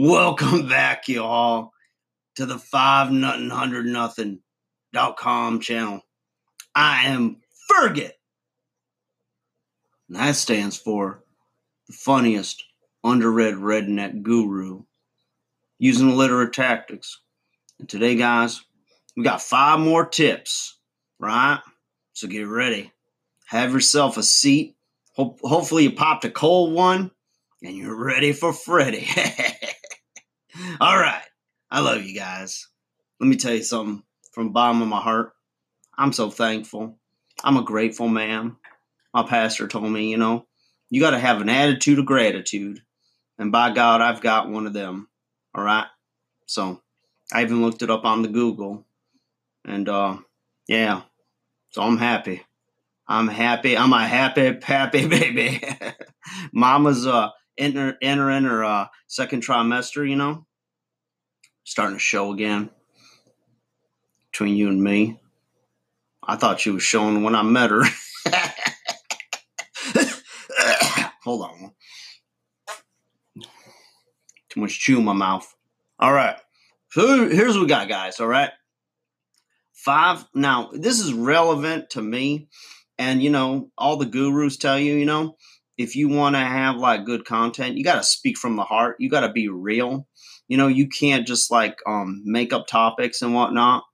Welcome back, y'all, to the 5-nothing-100-nothing.com channel. I am Fergit, and that stands for the funniest underread redneck guru using illiterate tactics. And today, guys, we got 5 more tips, right? So get ready. Have yourself a seat. Hopefully you popped a cold one and you're ready for Freddy. All right. I love you guys. Let me tell you something from the bottom of my heart. I'm so thankful. I'm a grateful man. My pastor told me, you got to have an attitude of gratitude. And by God, I've got one of them. All right. So I even looked it up on the Google. And yeah, so I'm happy. I'm happy. I'm a happy, pappy baby. Mama's entering her second trimester, starting to show again between you and me. I thought she was showing when I met her. Hold on. Too much chew in my mouth. All right. So here's what we got, guys. All right. 5. Now, this is relevant to me. And, all the gurus tell you, if you want to have good content, you got to speak from the heart. You got to be real. You can't just make up topics and whatnot,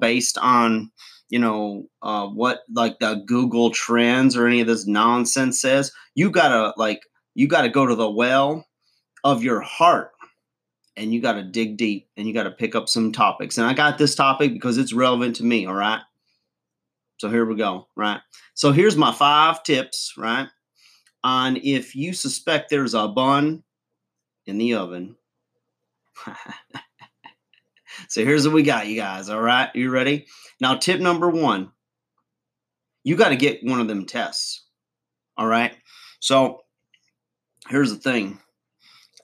based on, what the Google trends or any of this nonsense says. You got to go to the well of your heart, and you got to dig deep, and you got to pick up some topics. And I got this topic because it's relevant to me. All right. So here we go, right? So here's my 5 tips, right, on if you suspect there's a bun in the oven. So here's what we got, you guys, all right? You ready? Now, tip number 1, you got to get one of them tests, all right? So here's the thing.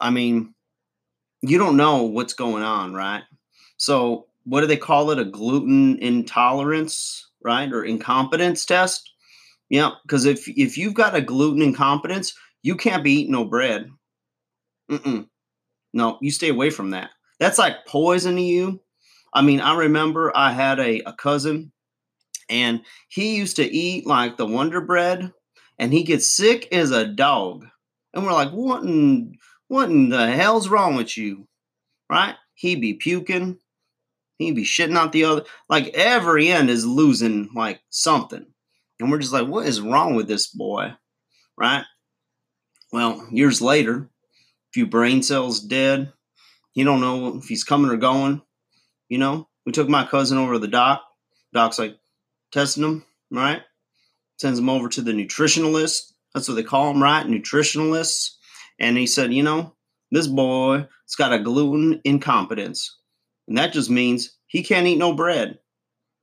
I mean, you don't know what's going on, right? So what do they call it? A gluten intolerance, right? Or incompetence test. Yeah. Cause if you've got a gluten incompetence, you can't be eating no bread. No, you stay away from that. That's like poison to you. I mean, I remember I had a cousin, and he used to eat the Wonder Bread, and he gets sick as a dog. And we're like, what in the hell's wrong with you? Right? He'd be puking. He'd be shitting out the other. Every end is losing, something. And we're just like, what is wrong with this boy? Right? Well, years later, a few brain cells dead. You don't know if he's coming or going. We took my cousin over to the doc. Doc's testing him, right? Sends him over to the nutritionalist. That's what they call him, right? Nutritionalists. And he said, this boy has got a gluten incompetence. And that just means he can't eat no bread.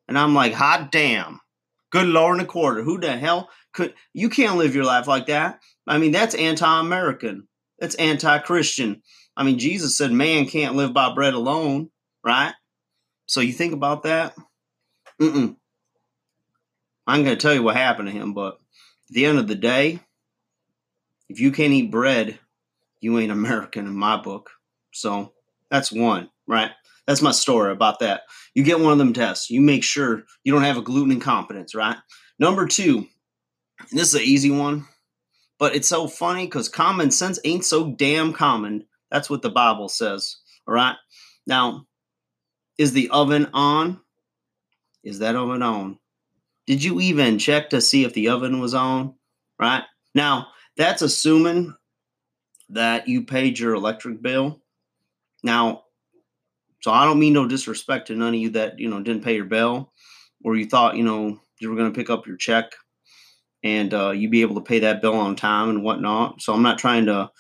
And I'm like, hot damn. Good Lord and a quarter. Who the hell could? You can't live your life like that. I mean, that's anti-American. That's anti-Christian. I mean, Jesus said man can't live by bread alone, right? So you think about that? I'm going to tell you what happened to him, but at the end of the day, if you can't eat bread, you ain't American in my book. So that's one, right? That's my story about that. You get one of them tests. You make sure you don't have a gluten incompetence, right? Number 2, and this is an easy one, but it's so funny because common sense ain't so damn common. That's what the Bible says, all right? Now, is the oven on? Is that oven on? Did you even check to see if the oven was on, right? Now, that's assuming that you paid your electric bill. Now, so I don't mean no disrespect to none of you that, didn't pay your bill, or you thought, you were going to pick up your check and you'd be able to pay that bill on time and whatnot. So I'm not trying to,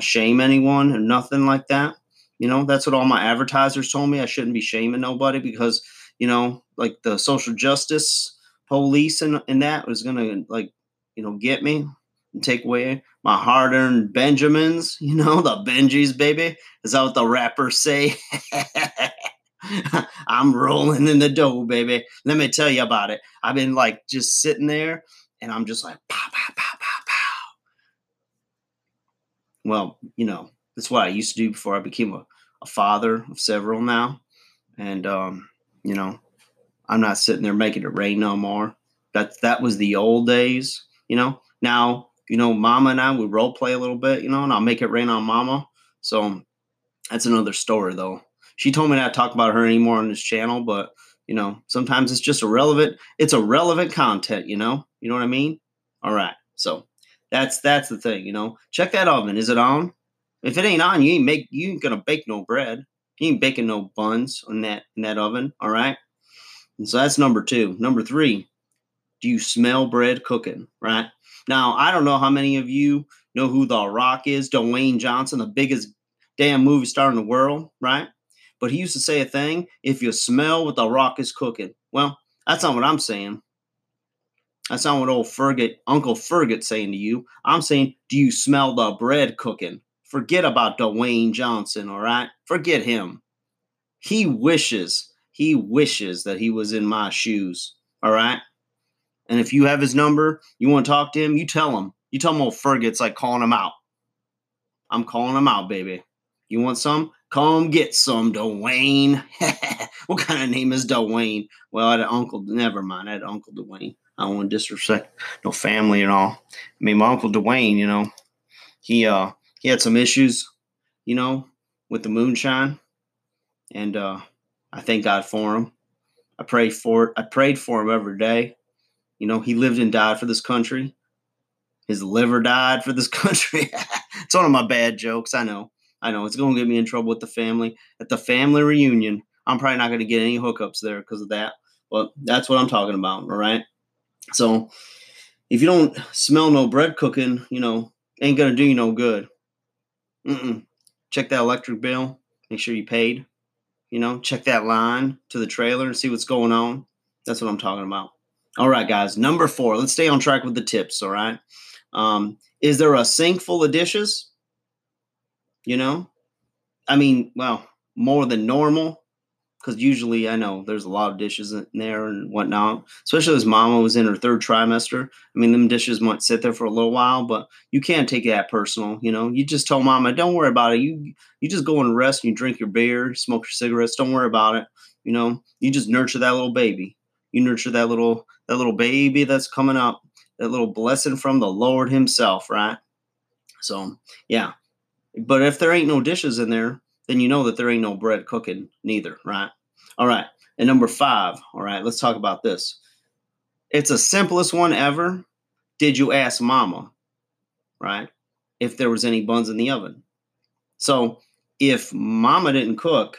shame anyone or nothing like that. That's what all my advertisers told me. I shouldn't be shaming nobody because, the social justice police and that was going to, get me and take away my hard-earned Benjamins, the Benjis, baby. Is that what the rappers say? I'm rolling in the dough, baby. Let me tell you about it. I've been, just sitting there, and I'm just like, pow, pow, pow, pow, pow. Well, That's what I used to do before I became a father of several now. And, you know, I'm not sitting there making it rain no more. That was the old days, you know. Now, you know, Mama and I, we role play a little bit, you know, and I'll make it rain on Mama. So that's another story, though. She told me not to talk about her anymore on this channel, but, you know, sometimes it's just irrelevant. It's irrelevant content, you know. You know what I mean? All right. So that's the thing, you know. Check that oven. Is it on? If it ain't on, you ain't gonna bake no bread. You ain't baking no buns in that oven. All right. And so that's number two. Number three, do you smell bread cooking? Right now, I don't know how many of you know who The Rock is, Dwayne Johnson, the biggest damn movie star in the world, right? But he used to say a thing: if you smell what The Rock is cooking. Well, that's not what I'm saying. That's not what old Fergit, Uncle Fergit's saying to you. I'm saying, do you smell the bread cooking? Forget about Dwayne Johnson, all right? Forget him. He wishes that he was in my shoes, all right? And if you have his number, you want to talk to him, you tell him. You tell him old Fergit's like calling him out. I'm calling him out, baby. You want some? Come get some, Dwayne. What kind of name is Dwayne? Well, I had an uncle. Never mind. I had an Uncle Dwayne. I don't want to disrespect no family and all. I mean, my Uncle Dwayne, you know, he had some issues, you know, with the moonshine. And I thank God for him. I pray for it. I prayed for him every day. You know, he lived and died for this country. His liver died for this country. It's one of my bad jokes. I know. It's going to get me in trouble with the family. At the family reunion, I'm probably not going to get any hookups there because of that. But that's what I'm talking about, all right? So if you don't smell no bread cooking, you know, ain't going to do you no good. Check that electric bill. Make sure you paid. You know, check that line to the trailer and see what's going on. That's what I'm talking about. All right, guys. Number four. Let's stay on track with the tips, all right? Is there a sink full of dishes? You know? I mean, well, more than normal. Because usually, I know, there's a lot of dishes in there and whatnot. Especially as Mama was in her third trimester. I mean, them dishes might sit there for a little while, but you can't take that personal, you know? You just tell Mama, don't worry about it. You just go and rest and you drink your beer, smoke your cigarettes. Don't worry about it, you know? You just nurture that little baby. You nurture that little baby that's coming up, that little blessing from the Lord himself, right? So, yeah. But if there ain't no dishes in there, then you know that there ain't no bread cooking neither, right? All right. And number five, all right, let's talk about this. It's the simplest one ever. Did you ask Mama, right, if there was any buns in the oven? So if Mama didn't cook,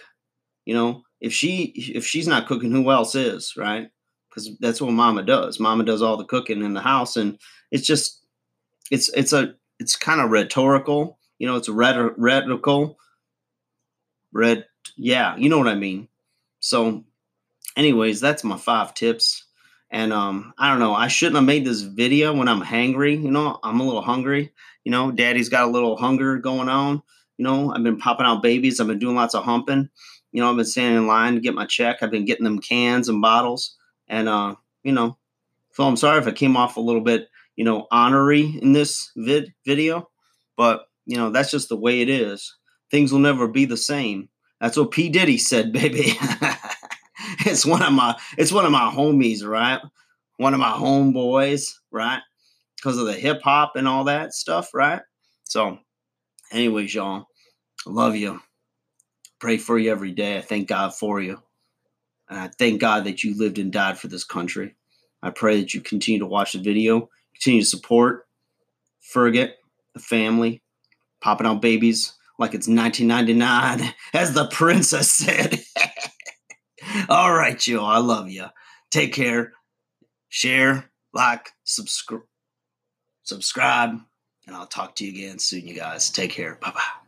you know, if she's not cooking, who else is, right? Because that's what Mama does. Mama does all the cooking in the house, and it's just it's kind of rhetorical, you know. It's rhetorical, yeah, you know what I mean. So, anyways, that's my five tips, and I don't know. I shouldn't have made this video when I'm hangry. You know, I'm a little hungry. You know, Daddy's got a little hunger going on. You know, I've been popping out babies. I've been doing lots of humping. You know, I've been standing in line to get my check. I've been getting them cans and bottles. And, you know, so I'm sorry if I came off a little bit, you know, honorary in this video, but, you know, that's just the way it is. Things will never be the same. That's what P. Diddy said, baby. It's one of my homies, right? One of my homeboys, right? Because of the hip hop and all that stuff, right? So anyways, y'all, I love you. Pray for you every day. I thank God for you. And I thank God that you lived and died for this country. I pray that you continue to watch the video, continue to support Fergit, the family, popping out babies like it's 1999, as the princess said. All right, y'all. I love you. Take care. Share, like, subscribe, and I'll talk to you again soon, you guys. Take care. Bye-bye.